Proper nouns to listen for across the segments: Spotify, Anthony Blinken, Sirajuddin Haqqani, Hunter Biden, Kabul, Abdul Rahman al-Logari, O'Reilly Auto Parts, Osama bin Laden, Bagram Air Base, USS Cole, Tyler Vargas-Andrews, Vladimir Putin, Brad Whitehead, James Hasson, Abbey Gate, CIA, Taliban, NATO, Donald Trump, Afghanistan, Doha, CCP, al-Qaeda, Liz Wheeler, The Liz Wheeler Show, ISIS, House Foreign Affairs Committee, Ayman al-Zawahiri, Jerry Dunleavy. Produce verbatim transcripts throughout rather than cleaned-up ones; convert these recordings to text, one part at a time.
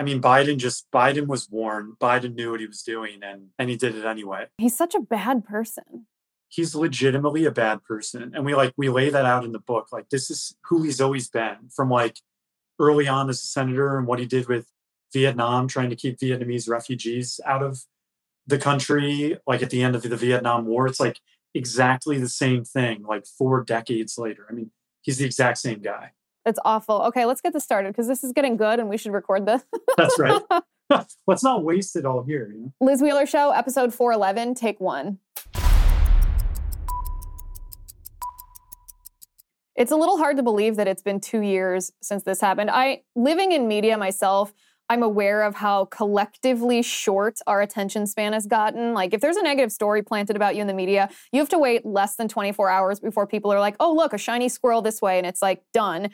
I mean, Biden just, Biden was warned. Biden knew what he was doing, and, and he did it anyway. He's such a bad person. He's legitimately a bad person. And we like, we lay that out in the book. Like, this is who he's always been from like early on as a senator and what he did with Vietnam, trying to keep Vietnamese refugees out of the country. Like at the end of the Vietnam War, it's like exactly the same thing, like four decades later. I mean, he's the exact same guy. That's awful. Okay, let's get this started because this is getting good and we should record this. That's right. Let's not waste it all here. You know? Liz Wheeler Show, episode four eleven, take one. It's a little hard to believe that it's been two years since this happened. I, living in media myself, I'm aware of how collectively short our attention span has gotten. Like, if there's a negative story planted about you in the media, you have to wait less than twenty-four hours before people are like, oh, look, a shiny squirrel this way, and it's like, done.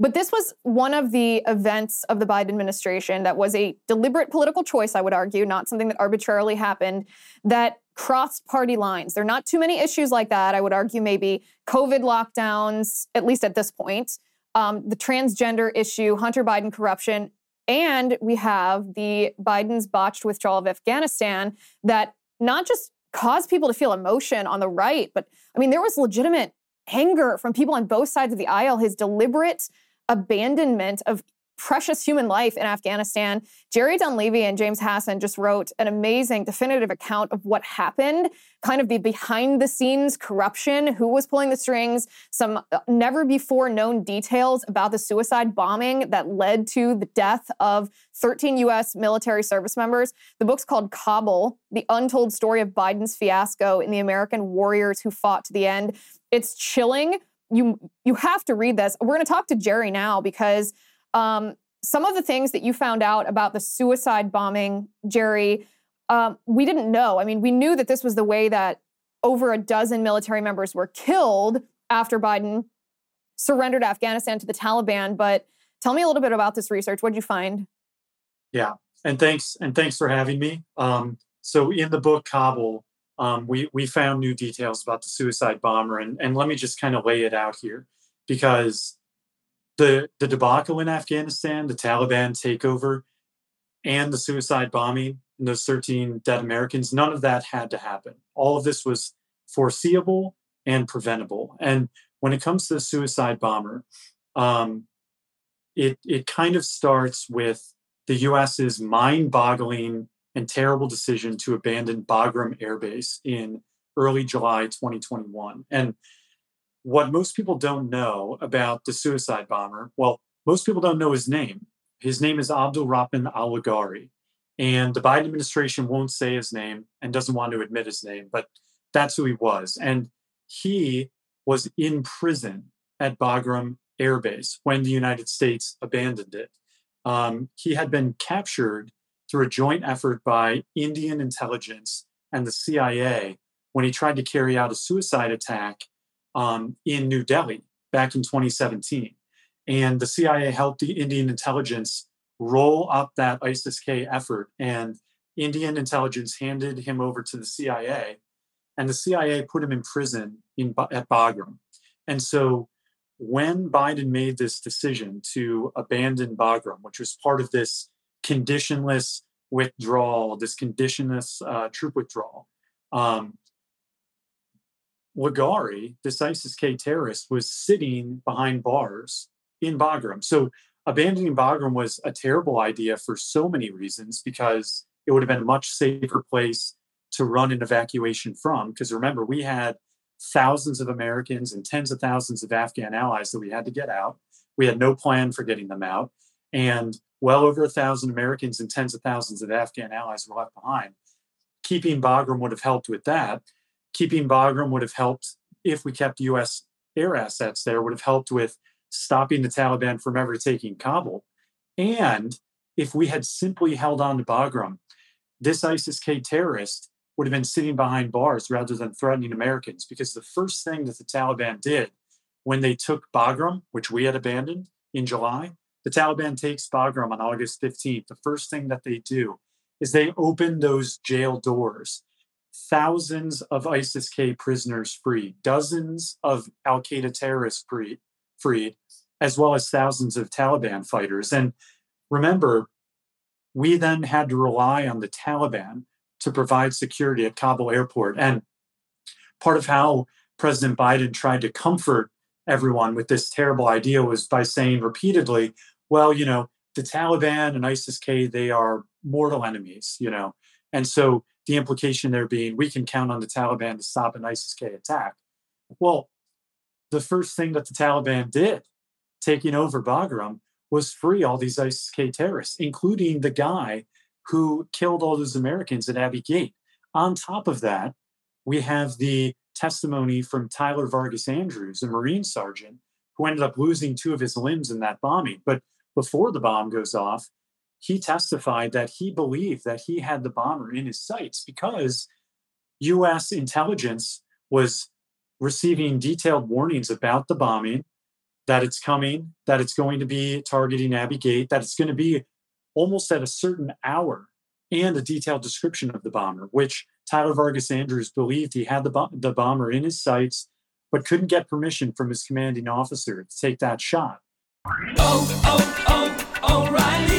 But this was one of the events of the Biden administration that was a deliberate political choice, I would argue, not something that arbitrarily happened, that crossed party lines. There are not too many issues like that. I would argue maybe COVID lockdowns, at least at this point, um, the transgender issue, Hunter Biden corruption, and we have the Biden's botched withdrawal of Afghanistan that not just caused people to feel emotion on the right, but I mean, there was legitimate anger from people on both sides of the aisle, his deliberate abandonment of precious human life in Afghanistan. Jerry Dunleavy and James Hasson just wrote an amazing definitive account of what happened, kind of the behind the scenes corruption, who was pulling the strings, some never before known details about the suicide bombing that led to the death of thirteen U S military service members. The book's called Kabul, The Untold Story of Biden's Fiasco and the American Warriors Who Fought to the End. It's chilling. You, you have to read this. We're going to talk to Jerry now because Um, some of the things that you found out about the suicide bombing, Jerry, um, we didn't know. I mean, we knew that this was the way that over a dozen military members were killed after Biden surrendered Afghanistan to the Taliban. But tell me a little bit about this research. What did you find? Yeah, and thanks and thanks for having me. Um, so in the book Kabul, um, we, we found new details about the suicide bomber. And, and let me just kind of lay it out here because The, the debacle in Afghanistan, the Taliban takeover, and the suicide bombing, and those thirteen dead Americans, none of that had to happen. All of this was foreseeable and preventable. And when it comes to the suicide bomber, um, it, it kind of starts with the U S's mind-boggling and terrible decision to abandon Bagram Air Base in early July twenty twenty-one. And what most people don't know about the suicide bomber, well, most people don't know his name. His name is Abdul Rahman al-Logari. And the Biden administration won't say his name and doesn't want to admit his name, but that's who he was. And he was in prison at Bagram Air Base when the United States abandoned it. Um, he had been captured through a joint effort by Indian intelligence and the C I A when he tried to carry out a suicide attack Um, in New Delhi back in twenty seventeen. And the C I A helped the Indian intelligence roll up that ISIS-K effort. And Indian intelligence handed him over to the C I A. And the C I A put him in prison in, at Bagram. And so when Biden made this decision to abandon Bagram, which was part of this conditionless withdrawal, this conditionless uh, troop withdrawal, um, Logari, this ISIS-K terrorist, was sitting behind bars in Bagram. So abandoning Bagram was a terrible idea for so many reasons, because it would have been a much safer place to run an evacuation from. Because remember, we had thousands of Americans and tens of thousands of Afghan allies that we had to get out. We had no plan for getting them out. And well over a thousand Americans and tens of thousands of Afghan allies were left behind. Keeping Bagram would have helped with that. Keeping Bagram would have helped, if we kept U S air assets there, would have helped with stopping the Taliban from ever taking Kabul. And if we had simply held on to Bagram, this ISIS-K terrorist would have been sitting behind bars rather than threatening Americans. Because the first thing that the Taliban did when they took Bagram, which we had abandoned in July, the Taliban takes Bagram on August fifteenth. The first thing that they do is they open those jail doors. Thousands of ISIS-K prisoners freed, dozens of al-Qaeda terrorists freed, freed, as well as thousands of Taliban fighters. And remember, we then had to rely on the Taliban to provide security at Kabul airport. And part of how President Biden tried to comfort everyone with this terrible idea was by saying repeatedly, well, you know, the Taliban and ISIS-K, they are mortal enemies, you know. And so the implication there being, we can count on the Taliban to stop an ISIS-K attack. Well, the first thing that the Taliban did, taking over Bagram, was free all these ISIS-K terrorists, including the guy who killed all those Americans at Abbey Gate. On top of that, we have the testimony from Tyler Vargas-Andrews, a Marine sergeant, who ended up losing two of his limbs in that bombing. But before the bomb goes off, he testified that he believed that he had the bomber in his sights because U S intelligence was receiving detailed warnings about the bombing, that it's coming, that it's going to be targeting Abbey Gate, that it's going to be almost at a certain hour, and a detailed description of the bomber, which Tyler Vargas-Andrews believed he had the, bo- the bomber in his sights, but couldn't get permission from his commanding officer to take that shot. Oh, oh, oh, O'Reilly!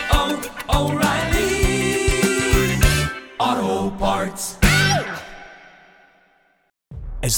oh, oh, O'Reilly Auto Parts. As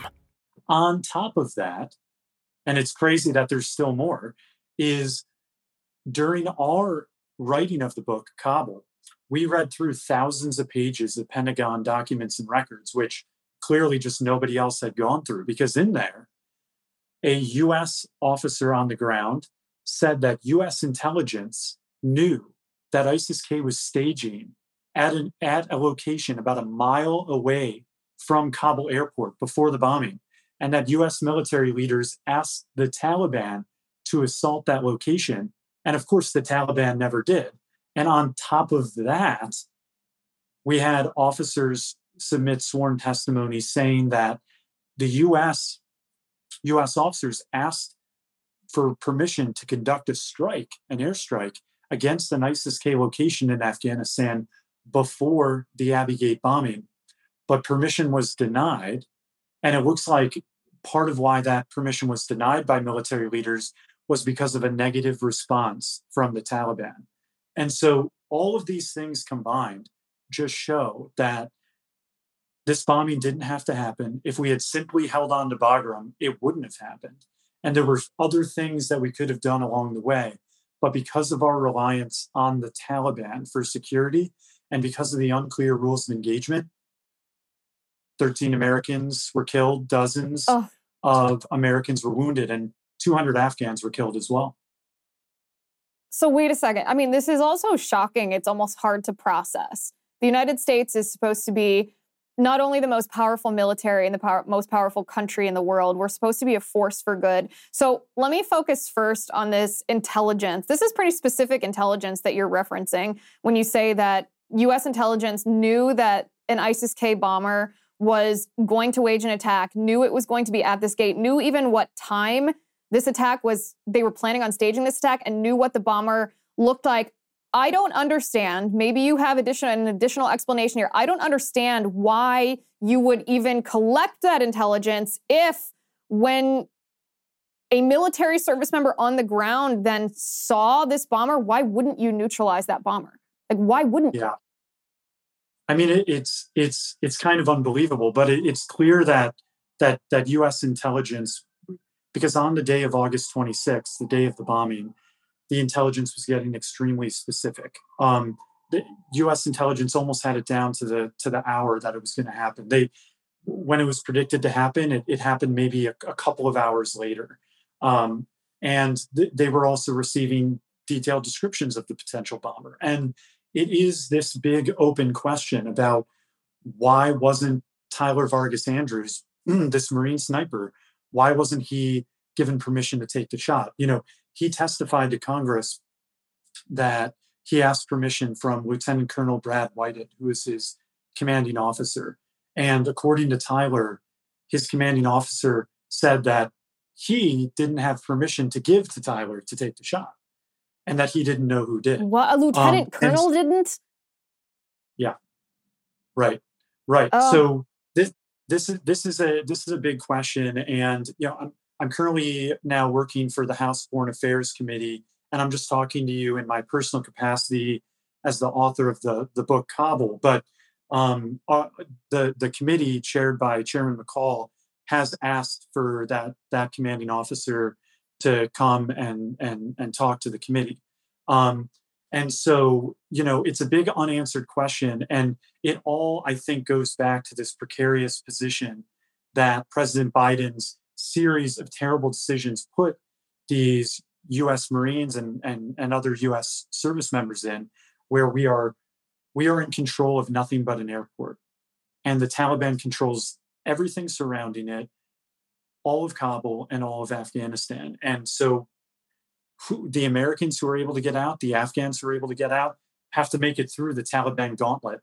On top of that, and it's crazy that there's still more, is during our writing of the book, Kabul, we read through thousands of pages of Pentagon documents and records, which clearly just nobody else had gone through, because in there, a U S officer on the ground said that U S intelligence knew that ISIS-K was staging at, an, at a location about a mile away from Kabul airport before the bombing, and that U S military leaders asked the Taliban to assault that location. And of course, the Taliban never did. And on top of that, we had officers submit sworn testimony saying that the U S U S officers asked for permission to conduct a strike, an airstrike, against an ISIS-K location in Afghanistan before the Abbey Gate bombing, but permission was denied. And it looks like part of why that permission was denied by military leaders was because of a negative response from the Taliban. And so all of these things combined just show that this bombing didn't have to happen. If we had simply held on to Bagram, it wouldn't have happened. And there were other things that we could have done along the way. But because of our reliance on the Taliban for security and because of the unclear rules of engagement, thirteen Americans were killed, dozens oh. of Americans were wounded, and two hundred Afghans were killed as well. So wait a second. I mean, this is also shocking. It's almost hard to process. The United States is supposed to be not only the most powerful military and the power, most powerful country in the world, we're supposed to be a force for good. So let me focus first on this intelligence. This is pretty specific intelligence that you're referencing when you say that U S intelligence knew that an ISIS-K bomber was going to wage an attack, knew it was going to be at this gate, knew even what time this attack was, they were planning on staging this attack, and knew what the bomber looked like. I don't understand. Maybe you have additional, an additional explanation here. I don't understand why you would even collect that intelligence if when a military service member on the ground then saw this bomber, why wouldn't you neutralize that bomber? Like, why wouldn't you? Yeah. I mean, it, it's it's it's kind of unbelievable, but it, it's clear that that that U S intelligence, because on the day of August twenty-sixth, the day of the bombing, the intelligence was getting extremely specific. Um, the U S intelligence almost had it down to the to the hour that it was going to happen. They, when it was predicted to happen, it, it happened maybe a, a couple of hours later. Um, And th- they were also receiving detailed descriptions of the potential bomber. And it is this big open question about why wasn't Tyler Vargas-Andrews, this Marine sniper, why wasn't he given permission to take the shot? You know, he testified to Congress that he asked permission from Lieutenant Colonel Brad Whitehead, who is his commanding officer. And according to Tyler, his commanding officer said that he didn't have permission to give to Tyler to take the shot, and that he didn't know who did. What, a lieutenant um, colonel and, didn't? Yeah, right, right. Oh. So this this is this is a this is a big question, and you know, I'm I'm currently now working for the House Foreign Affairs Committee, and I'm just talking to you in my personal capacity as the author of the the book Kabul, but. Um, uh, the, the committee chaired by Chairman McCall has asked for that, that commanding officer to come and, and, and talk to the committee. Um, and so, you know, it's a big unanswered question. And it all, I think, goes back to this precarious position that President Biden's series of terrible decisions put these U S Marines and, and, and other U S service members in, where we are We are in control of nothing but an airport, and the Taliban controls everything surrounding it, all of Kabul and all of Afghanistan. And so who, the Americans who are able to get out, the Afghans who are able to get out, have to make it through the Taliban gauntlet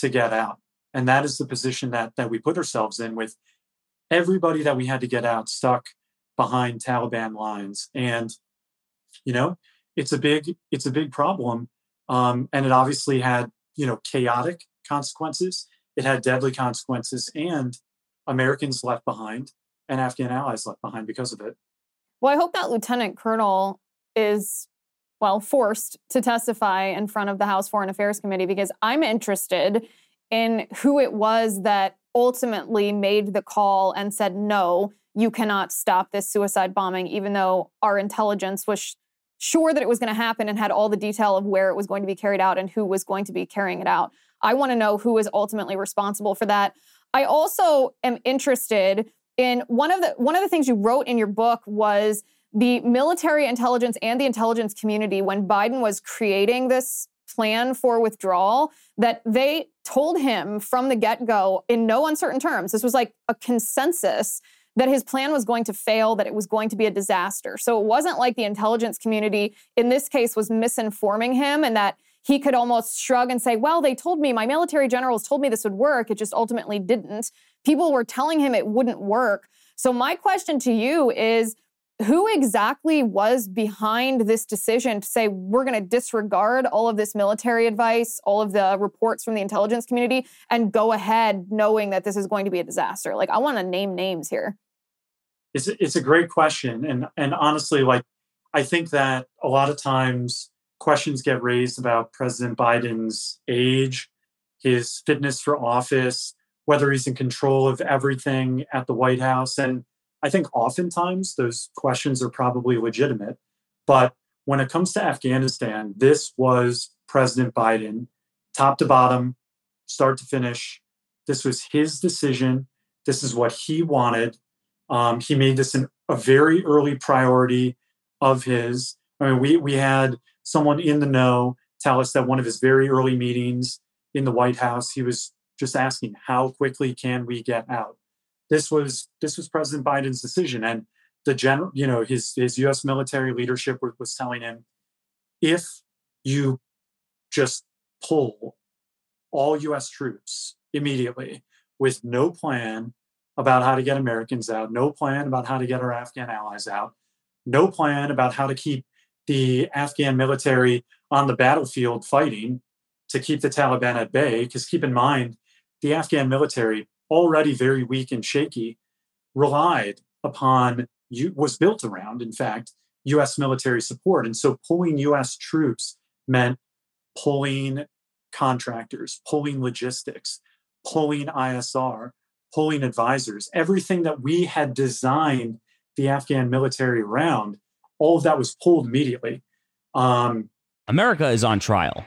to get out. And that is the position that, that we put ourselves in, with everybody that we had to get out stuck behind Taliban lines. And, you know, it's a big, it's a big problem. Um, and it obviously had, you know, chaotic consequences. It had deadly consequences, and Americans left behind and Afghan allies left behind because of it. Well, I hope that Lieutenant Colonel is, well, forced to testify in front of the House Foreign Affairs Committee, because I'm interested in who it was that ultimately made the call and said, no, you cannot stop this suicide bombing, even though our intelligence was... Sh- sure that it was going to happen and had all the detail of where it was going to be carried out and who was going to be carrying it out. I want to know who is ultimately responsible for that. I also am interested in one of the one of the things you wrote in your book was the military intelligence and the intelligence community, when Biden was creating this plan for withdrawal, that they told him from the get-go in no uncertain terms. This was like a consensus that his plan was going to fail, that it was going to be a disaster. So it wasn't like the intelligence community in this case was misinforming him, and that he could almost shrug and say, well, they told me, my military generals told me this would work. It just ultimately didn't. People were telling him it wouldn't work. So my question to you is, who exactly was behind this decision to say, we're going to disregard all of this military advice, all of the reports from the intelligence community, and go ahead knowing that this is going to be a disaster? Like, I want to name names here. It's it's a great question. And and honestly, like, I think that a lot of times questions get raised about President Biden's age, his fitness for office, whether he's in control of everything at the White House. And I think oftentimes those questions are probably legitimate. But when it comes to Afghanistan, this was President Biden, top to bottom, start to finish. This was his decision. This is what he wanted. Um, he made this an, a very early priority of his. I mean, we we had someone in the know tell us that one of his very early meetings in the White House, he was just asking, how quickly can we get out? This was this was President Biden's decision. And the general, you know, his, his U S military leadership was, was telling him, if you just pull all U S troops immediately with no plan about how to get Americans out, no plan about how to get our Afghan allies out, no plan about how to keep the Afghan military on the battlefield fighting to keep the Taliban at bay. Because keep in mind, the Afghan military, already very weak and shaky, relied upon, was built around, in fact, U S military support. And so pulling U S troops meant pulling contractors, pulling logistics, pulling I S R, pulling advisors, everything that we had designed the Afghan military around, all of that was pulled immediately. Um, America is on trial.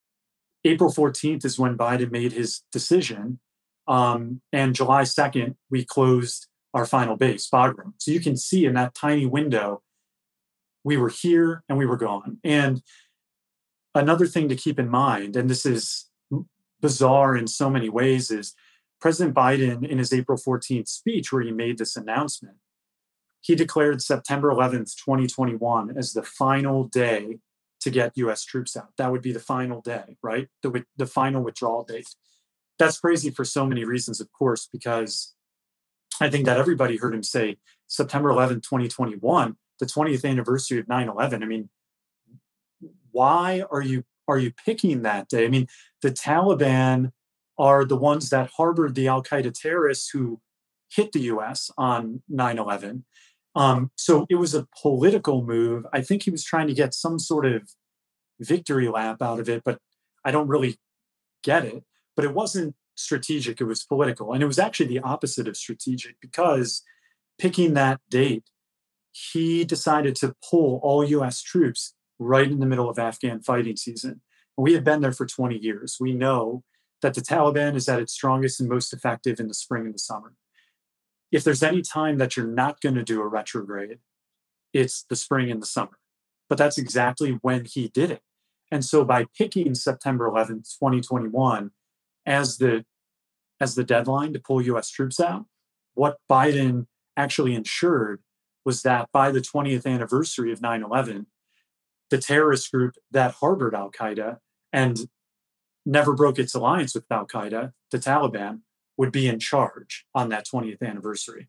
April fourteenth is when Biden made his decision. Um, and July second, we closed our final base, Bagram. So you can see in that tiny window, we were here and we were gone. And another thing to keep in mind, and this is bizarre in so many ways, is President Biden, in his April fourteenth speech where he made this announcement, he declared September eleventh, twenty twenty-one as the final day to get U S troops out. That would be the final day, right? The, the final withdrawal date. That's crazy for so many reasons, of course, because I think that everybody heard him say September eleventh, twenty twenty-one, the twentieth anniversary of nine eleven. I mean, why are you are you picking that day? I mean, the Taliban are the ones that harbored the al-Qaeda terrorists who hit the U S on nine eleven. Um, so it was a political move. I think he was trying to get some sort of victory lap out of it, but I don't really get it. But it wasn't strategic. It was political. And it was actually the opposite of strategic, because picking that date, he decided to pull all U S troops right in the middle of Afghan fighting season. We have been there for twenty years. We know that the Taliban is at its strongest and most effective in the spring and the summer. If there's any time that you're not going to do a retrograde, it's the spring and the summer. But that's exactly when he did it. And so by picking September eleventh, twenty twenty-one, as the, as the deadline to pull U S troops out, what Biden actually ensured was that by the twentieth anniversary of nine eleven, the terrorist group that harbored al-Qaeda and never broke its alliance with al-Qaeda, the Taliban, would be in charge on that twentieth anniversary.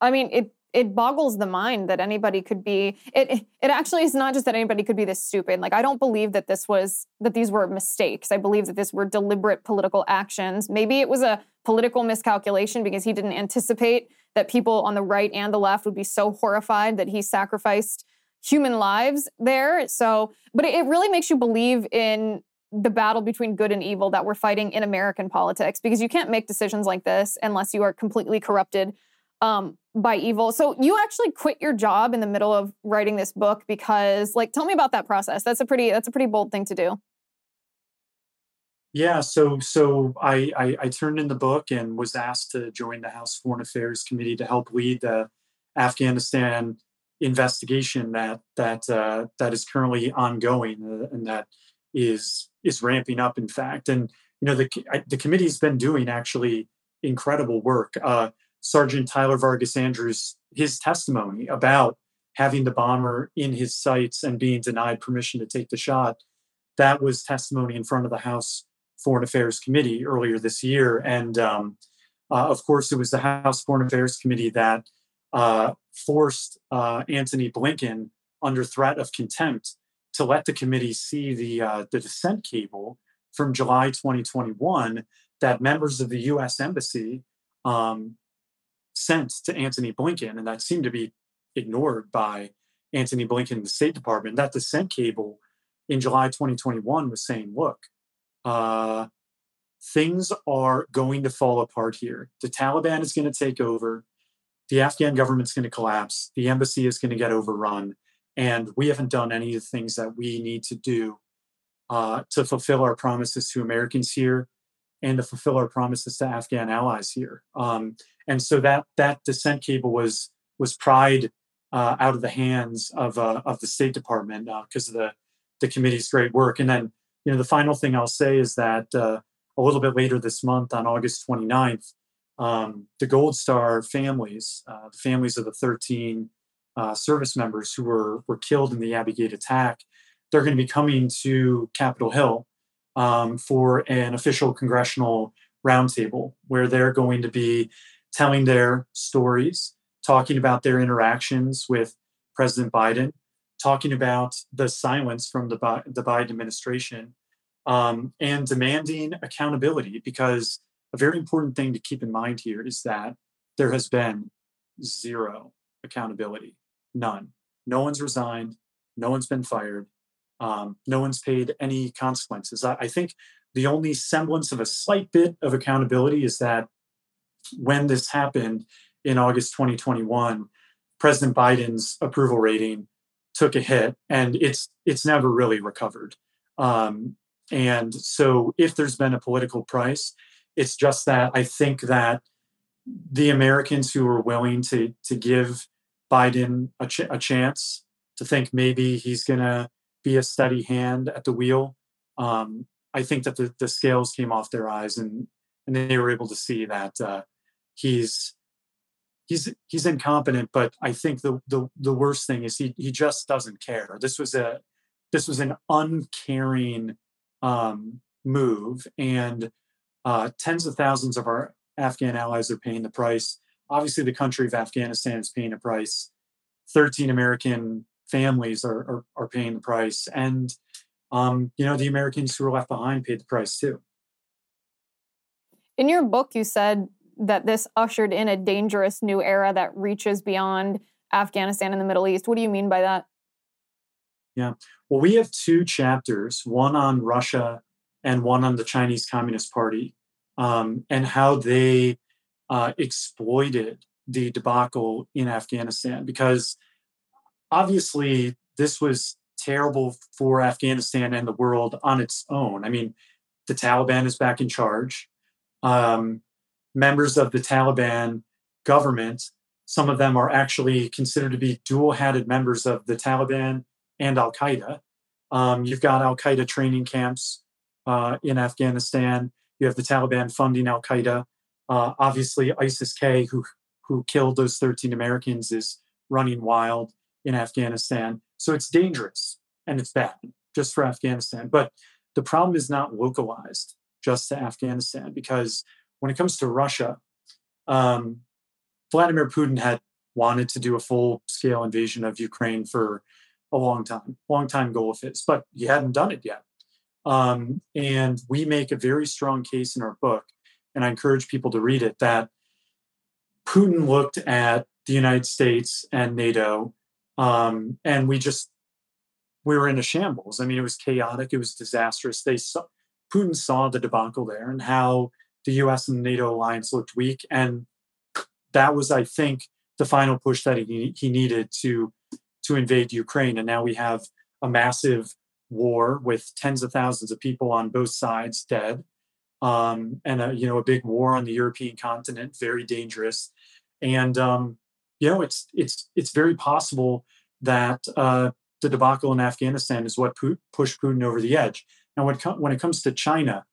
I mean, it it boggles the mind that anybody could be, it it actually is not just that anybody could be this stupid. Like, I don't believe that this was, that these were mistakes. I believe that this were deliberate political actions. Maybe it was a political miscalculation because he didn't anticipate that people on the right and the left would be so horrified that he sacrificed human lives there. So, but it, it really makes you believe in the battle between good and evil that we're fighting in American politics, because you can't make decisions like this unless you are completely corrupted um, by evil. So you actually quit your job in the middle of writing this book because, like, tell me about that process. That's a pretty, that's a pretty bold thing to do. Yeah. So, so I, I, I turned in the book and was asked to join the House Foreign Affairs Committee to help lead the Afghanistan investigation that, that, uh, that is currently ongoing and that is, is ramping up, in fact. And, you know, the the committee's been doing actually incredible work. Uh, Sergeant Tyler Vargas-Andrews, his testimony about having the bomber in his sights and being denied permission to take the shot, that was testimony in front of the House Foreign Affairs Committee earlier this year. And, um, uh, of course, it was the House Foreign Affairs Committee that uh, forced uh, Anthony Blinken, under threat of contempt, to let the committee see the uh, the dissent cable from July twenty twenty-one that members of the U S Embassy um, sent to Anthony Blinken, and that seemed to be ignored by Anthony Blinken and the State Department. That dissent cable in July twenty twenty-one was saying, look, uh, things are going to fall apart here. The Taliban is going to take over. The Afghan government's going to collapse. The embassy is going to get overrun. And we haven't done any of the things that we need to do uh, to fulfill our promises to Americans here and to fulfill our promises to Afghan allies here. Um, and so that that dissent cable was was pried uh, out of the hands of uh, of the State Department because uh, of the, the committee's great work. And then, you know, the final thing I'll say is that uh, a little bit later this month, on August twenty-ninth, um, the Gold Star families, uh, the families of the thirteen Uh, service members who were were killed in the Abbey Gate attack, they're going to be coming to Capitol Hill um, for an official congressional roundtable where they're going to be telling their stories, talking about their interactions with President Biden, talking about the silence from the, Bi- the Biden administration, um, and demanding accountability. Because a very important thing to keep in mind here is that there has been zero accountability. None. No one's resigned. No one's been fired. Um, no one's paid any consequences. I, I think the only semblance of a slight bit of accountability is that when this happened in August twenty twenty-one, President Biden's approval rating took a hit, and it's it's never really recovered. Um, and so if there's been a political price, it's just that I think that the Americans who are willing to to give Biden a, ch- a chance to think maybe he's going to be a steady hand at the wheel, um, I think that the, the scales came off their eyes, and and they were able to see that uh, he's he's he's incompetent. But I think the the, the worst thing is he he just doesn't care. This was a this was an uncaring um, move, and uh, tens of thousands of our Afghan allies are paying the price. Obviously, the country of Afghanistan is paying a price. thirteen American families are are, are paying the price, and um, you know, the Americans who were left behind paid the price too. In your book, you said that this ushered in a dangerous new era that reaches beyond Afghanistan and the Middle East. What do you mean by that? Yeah. Well, we have two chapters, one on Russia and one on the Chinese Communist Party, um, and how they uh, exploited the debacle in Afghanistan. Because obviously, this was terrible for Afghanistan and the world on its own. I mean, the Taliban is back in charge. Um, members of the Taliban government, some of them are actually considered to be dual-hatted members of the Taliban and al-Qaeda. Um, you've got al-Qaeda training camps uh, in Afghanistan. You have the Taliban funding al-Qaeda. Uh, obviously, ISIS-K, who, who killed those thirteen Americans, is running wild in Afghanistan. So it's dangerous, and it's bad, just for Afghanistan. But the problem is not localized just to Afghanistan, because when it comes to Russia, um, Vladimir Putin had wanted to do a full-scale invasion of Ukraine for a long time, long-time goal of his, but he hadn't done it yet. Um, and we make a very strong case in our book, and I encourage people to read it, that Putin looked at the United States and NATO, um, and we just, we were in a shambles. I mean, it was chaotic. It was disastrous. They saw, Putin saw the debacle there and how the U S and NATO alliance looked weak. And that was, I think, the final push that he, he needed to, to invade Ukraine. And now we have a massive war with tens of thousands of people on both sides dead, um, and a, you know, a big war on the European continent, very dangerous. And, um, you know, it's, it's, it's very possible that uh, the debacle in Afghanistan is what pu- pushed Putin over the edge. Now, when it, com- when it comes to China,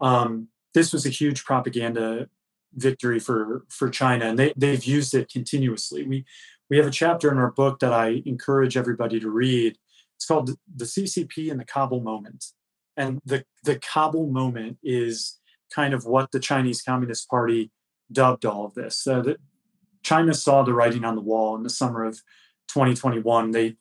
um, this was a huge propaganda victory for, for China, and they, they've used it continuously. We we have a chapter in our book that I encourage everybody to read. It's called The C C P and the Kabul Moment. And the, the Kabul Moment is kind of what the Chinese Communist Party dubbed all of this. Uh, the, China saw the writing on the wall in the summer of twenty twenty-one. They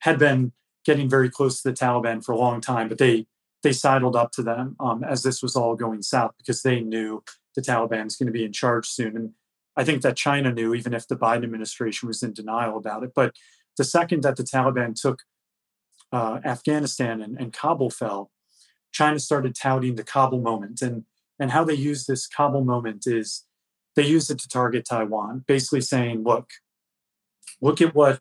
had been getting very close to the Taliban for a long time, but they They sidled up to them um, as this was all going south, because they knew the Taliban's going to be in charge soon. And I think that China knew, even if the Biden administration was in denial about it. But the second that the Taliban took uh, Afghanistan and, and Kabul fell, China started touting the Kabul moment. And, and how they use this Kabul moment is they use it to target Taiwan, basically saying, look, look at what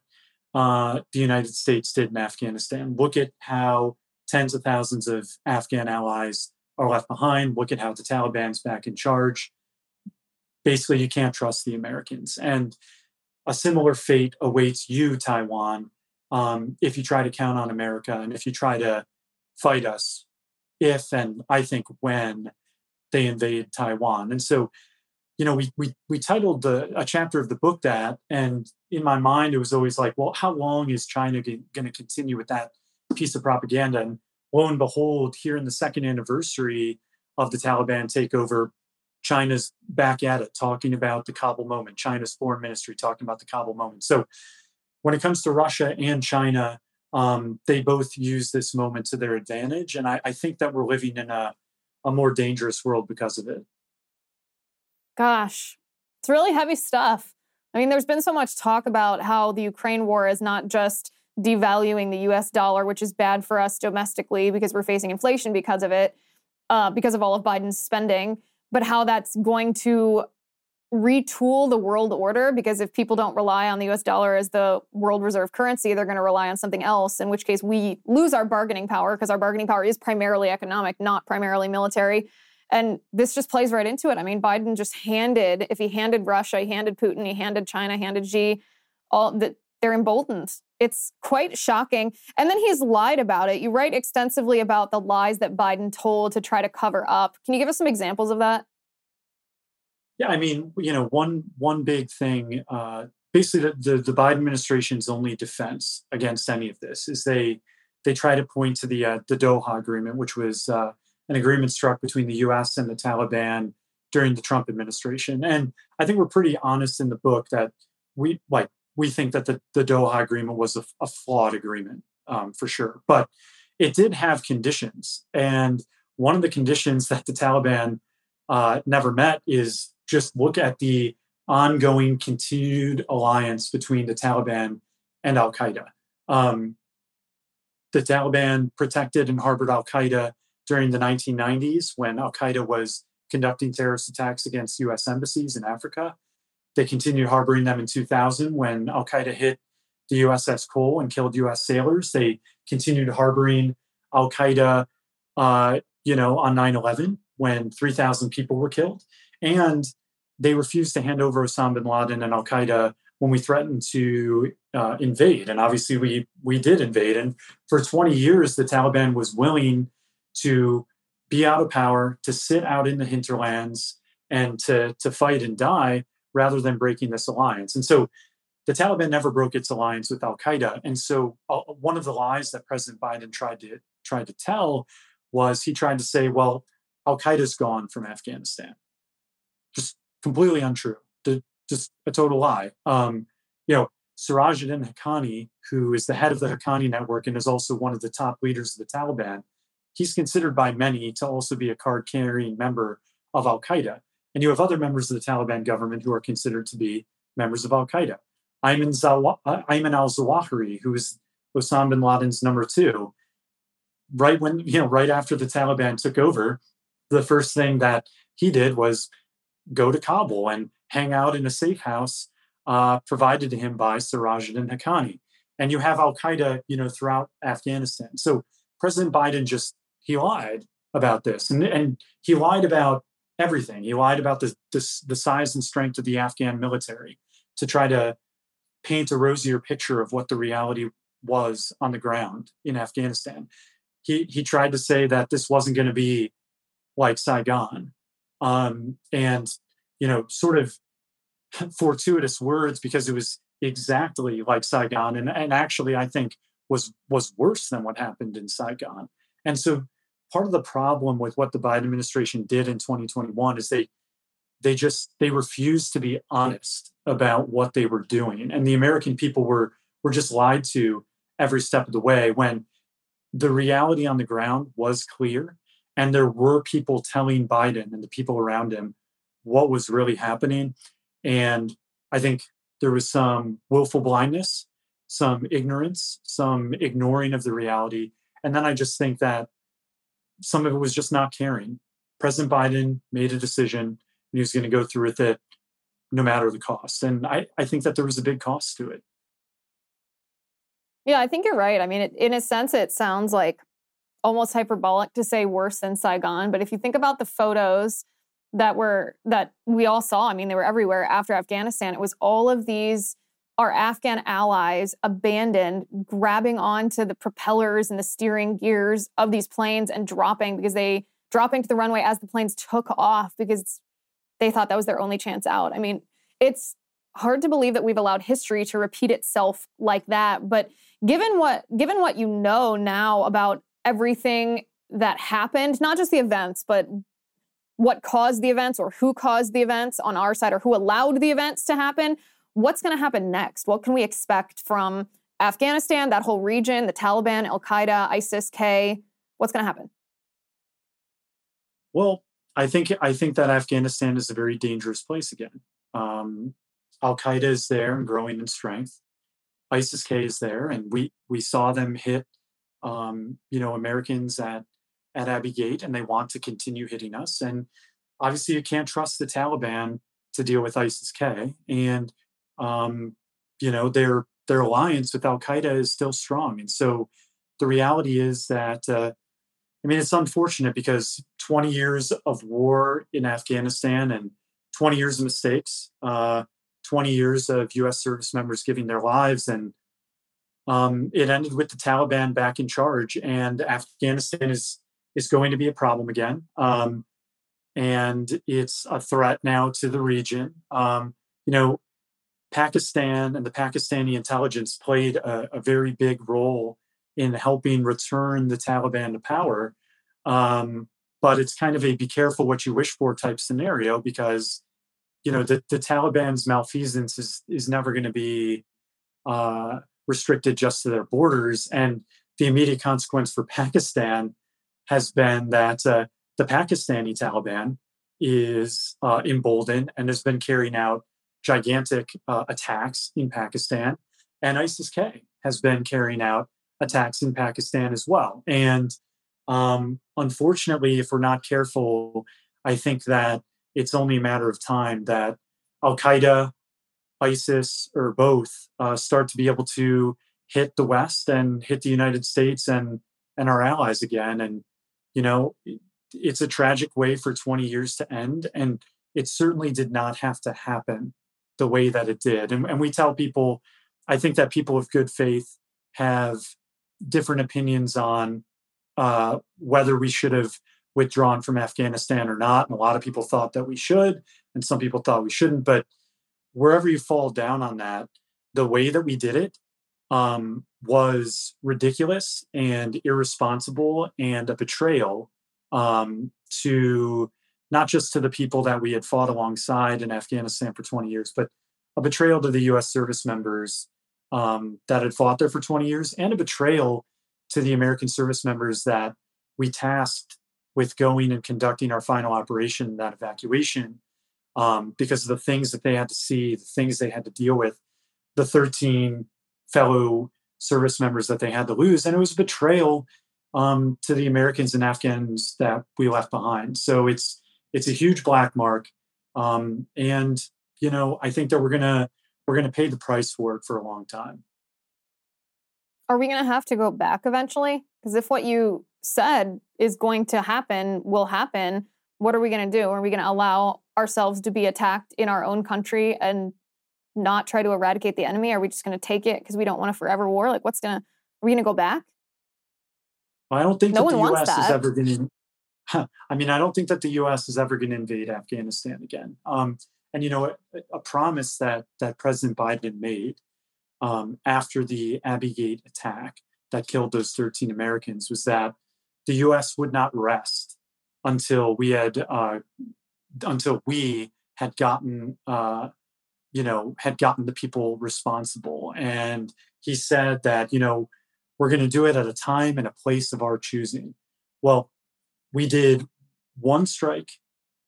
uh, the United States did in Afghanistan. Look at how tens of thousands of Afghan allies are left behind. Look at how the Taliban's back in charge. Basically, you can't trust the Americans. And a similar fate awaits you, Taiwan, um, if you try to count on America and if you try to fight us, if and I think when they invade Taiwan. And so, you know, we we we titled the, a chapter of the book that, and in my mind, it was always like, well, how long is China g- going to continue with that piece of propaganda? And lo and behold, here in the second anniversary of the Taliban takeover, China's back at it, talking about the Kabul moment, China's foreign ministry talking about the Kabul moment. So when it comes to Russia and China, um, they both use this moment to their advantage. And I, I think that we're living in a, a more dangerous world because of it. Gosh, it's really heavy stuff. I mean, there's been so much talk about how the Ukraine war is not just devaluing the U S dollar, which is bad for us domestically because we're facing inflation because of it, uh, because of all of Biden's spending, but how that's going to retool the world order, because if people don't rely on the U S dollar as the world reserve currency, they're going to rely on something else, in which case we lose our bargaining power, because our bargaining power is primarily economic, not primarily military. And this just plays right into it. I mean, Biden just handed, if he handed Russia, he handed Putin, he handed China, handed Xi, all that, they're emboldened. It's quite shocking. And then he's lied about it. You write extensively about the lies that Biden told to try to cover up. Can you give us some examples of that? Yeah, I mean, you know, one one big thing, uh, basically the, the, the Biden administration's only defense against any of this is they they try to point to the uh, the Doha agreement, which was uh, an agreement struck between the U S and the Taliban during the Trump administration. And I think we're pretty honest in the book that we like we think that the, the Doha agreement was a, a flawed agreement, um, for sure. But it did have conditions. And one of the conditions that the Taliban uh, never met is just look at the ongoing continued alliance between the Taliban and al-Qaeda. Um, the Taliban protected and harbored al-Qaeda during the nineteen nineties when al-Qaeda was conducting terrorist attacks against U S embassies in Africa. They continued harboring them in two thousand when al-Qaeda hit the U S S Cole and killed U S sailors. They continued harboring al-Qaeda, uh, you know, on nine eleven when three thousand people were killed. And they refused to hand over Osama bin Laden and al-Qaeda when we threatened to uh, invade. And obviously we we did invade. And for twenty years, the Taliban was willing to be out of power, to sit out in the hinterlands, and to, to fight and die rather than breaking this alliance. And so the Taliban never broke its alliance with al-Qaeda. And so uh, one of the lies that President Biden tried to, tried to tell was he tried to say, well, al-Qaeda's gone from Afghanistan. Just completely untrue. Just a total lie. Um, you know, Sirajuddin Haqqani, who is the head of the Haqqani network and is also one of the top leaders of the Taliban, he's considered by many to also be a card-carrying member of al-Qaeda. And you have other members of the Taliban government who are considered to be members of al-Qaeda. Ayman al-Zawahiri, who is Osama bin Laden's number two, right when, you know, right after the Taliban took over, the first thing that he did was go to Kabul and hang out in a safe house uh, provided to him by Sirajuddin Haqqani. And you have al-Qaeda, you know, throughout Afghanistan. So President Biden just, he lied about this. And, and he lied about everything. He lied about the, the, the size and strength of the Afghan military to try to paint a rosier picture of what the reality was on the ground in Afghanistan. He, he tried to say that this wasn't going to be like Saigon. Um, and, you know, sort of fortuitous words, because it was exactly like Saigon. And, and actually, I think, was was worse than what happened in Saigon. And so part of the problem with what the Biden administration did in twenty twenty-one is they they just they refused to be honest about what they were doing. And the American people were were just lied to every step of the way when the reality on the ground was clear. And there were people telling Biden and the people around him what was really happening. And I think there was some willful blindness, some ignorance, some ignoring of the reality. And then I just think that some of it was just not caring. President Biden made a decision and he was going to go through with it no matter the cost. And I, I think that there was a big cost to it. Yeah, I think you're right. I mean, it, in a sense, it sounds like almost hyperbolic to say worse than Saigon. But if you think about the photos that were that we all saw, I mean, they were everywhere after Afghanistan. It was all of these, our Afghan allies abandoned, grabbing onto the propellers and the steering gears of these planes and dropping because they dropping to the runway as the planes took off because they thought that was their only chance out. I mean, it's hard to believe that we've allowed history to repeat itself like that. But given what given what you know now about everything that happened, not just the events, but what caused the events or who caused the events on our side or who allowed the events to happen, what's going to happen next? What can we expect from Afghanistan, that whole region, the Taliban, al-Qaeda, ISIS-K? What's going to happen? Well, I think I think that Afghanistan is a very dangerous place again. Um, Al-Qaeda is there and growing in strength. ISIS-K is there, and we we saw them hit, um, you know, Americans at at Abbey Gate, and they want to continue hitting us. And obviously, you can't trust the Taliban to deal with ISIS-K, and um, you know, their their alliance with Al-Qaeda is still strong. And so, the reality is that uh, I mean, it's unfortunate because twenty years of war in Afghanistan and twenty years of mistakes. Uh, twenty years of U S service members giving their lives. And um, it ended with the Taliban back in charge. And Afghanistan is is going to be a problem again. Um, and it's a threat now to the region. Um, you know, Pakistan and the Pakistani intelligence played a, a very big role in helping return the Taliban to power. Um, but it's kind of a be careful what you wish for type scenario because you know, the, the Taliban's malfeasance is, is never going to be uh, restricted just to their borders. And the immediate consequence for Pakistan has been that uh, the Pakistani Taliban is uh, emboldened and has been carrying out gigantic uh, attacks in Pakistan. And ISIS-K has been carrying out attacks in Pakistan as well. And um, unfortunately, if we're not careful, I think that it's only a matter of time that Al-Qaeda, ISIS, or both uh, start to be able to hit the West and hit the United States and, and our allies again. And, you know, it's a tragic way for twenty years to end. And it certainly did not have to happen the way that it did. And, and we tell people, I think that people of good faith have different opinions on uh, whether we should have withdrawn from Afghanistan or not. And a lot of people thought that we should, and some people thought we shouldn't. But wherever you fall down on that, the way that we did it um, was ridiculous and irresponsible and a betrayal um, to not just to the people that we had fought alongside in Afghanistan for twenty years, but a betrayal to the U S service members um, that had fought there for twenty years and a betrayal to the American service members that we tasked with going and conducting our final operation, that evacuation, um, because of the things that they had to see, the things they had to deal with, the thirteen fellow service members that they had to lose. And it was a betrayal um, to the Americans and Afghans that we left behind. So it's it's a huge black mark. Um, and, you know, I think that we're going to we're going to pay the price for it for a long time. Are we going to have to go back eventually? Because if what you said is going to happen, will happen, what are we going to do? Are we going to allow ourselves to be attacked in our own country and not try to eradicate the enemy? Are we just going to take it because we don't want a forever war? Like what's going to, are we going to go back? Well, I don't think no that the U S that. is ever going to, huh, I mean, I don't think that the U S is ever going to invade Afghanistan again. Um, and, you know, a, a promise that, that President Biden made um, after the Abbey Gate attack that killed those thirteen Americans was that the U S would not rest until we had, uh, until we had gotten, uh, you know, had gotten the people responsible. And he said that, you know, we're going to do it at a time and a place of our choosing. Well, we did one strike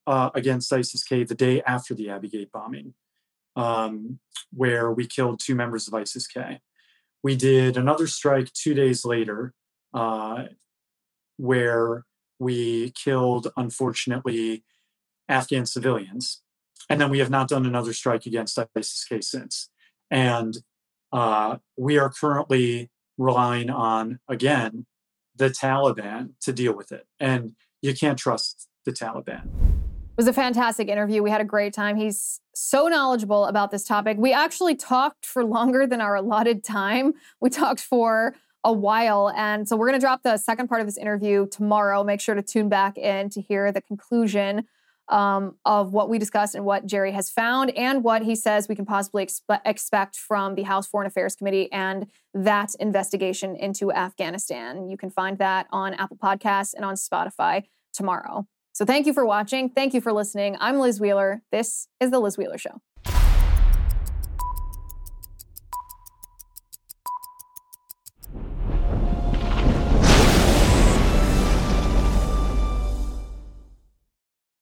uh, against ISIS-K the day after the Abbey Gate bombing, um, where we killed two members of ISIS-K. We did another strike two days later, uh, where we killed, unfortunately, Afghan civilians. And then we have not done another strike against ISIS-K since. And uh, we are currently relying on, again, the Taliban to deal with it. And you can't trust the Taliban. It was a fantastic interview. We had a great time. He's so knowledgeable about this topic. We actually talked for longer than our allotted time. We talked for a while. And so we're going to drop the second part of this interview tomorrow. Make sure to tune back in to hear the conclusion um, of what we discussed and what Jerry has found and what he says we can possibly expe- expect from the House Foreign Affairs Committee and that investigation into Afghanistan. You can find that on Apple Podcasts and on Spotify tomorrow. So thank you for watching. Thank you for listening. I'm Liz Wheeler. This is The Liz Wheeler Show.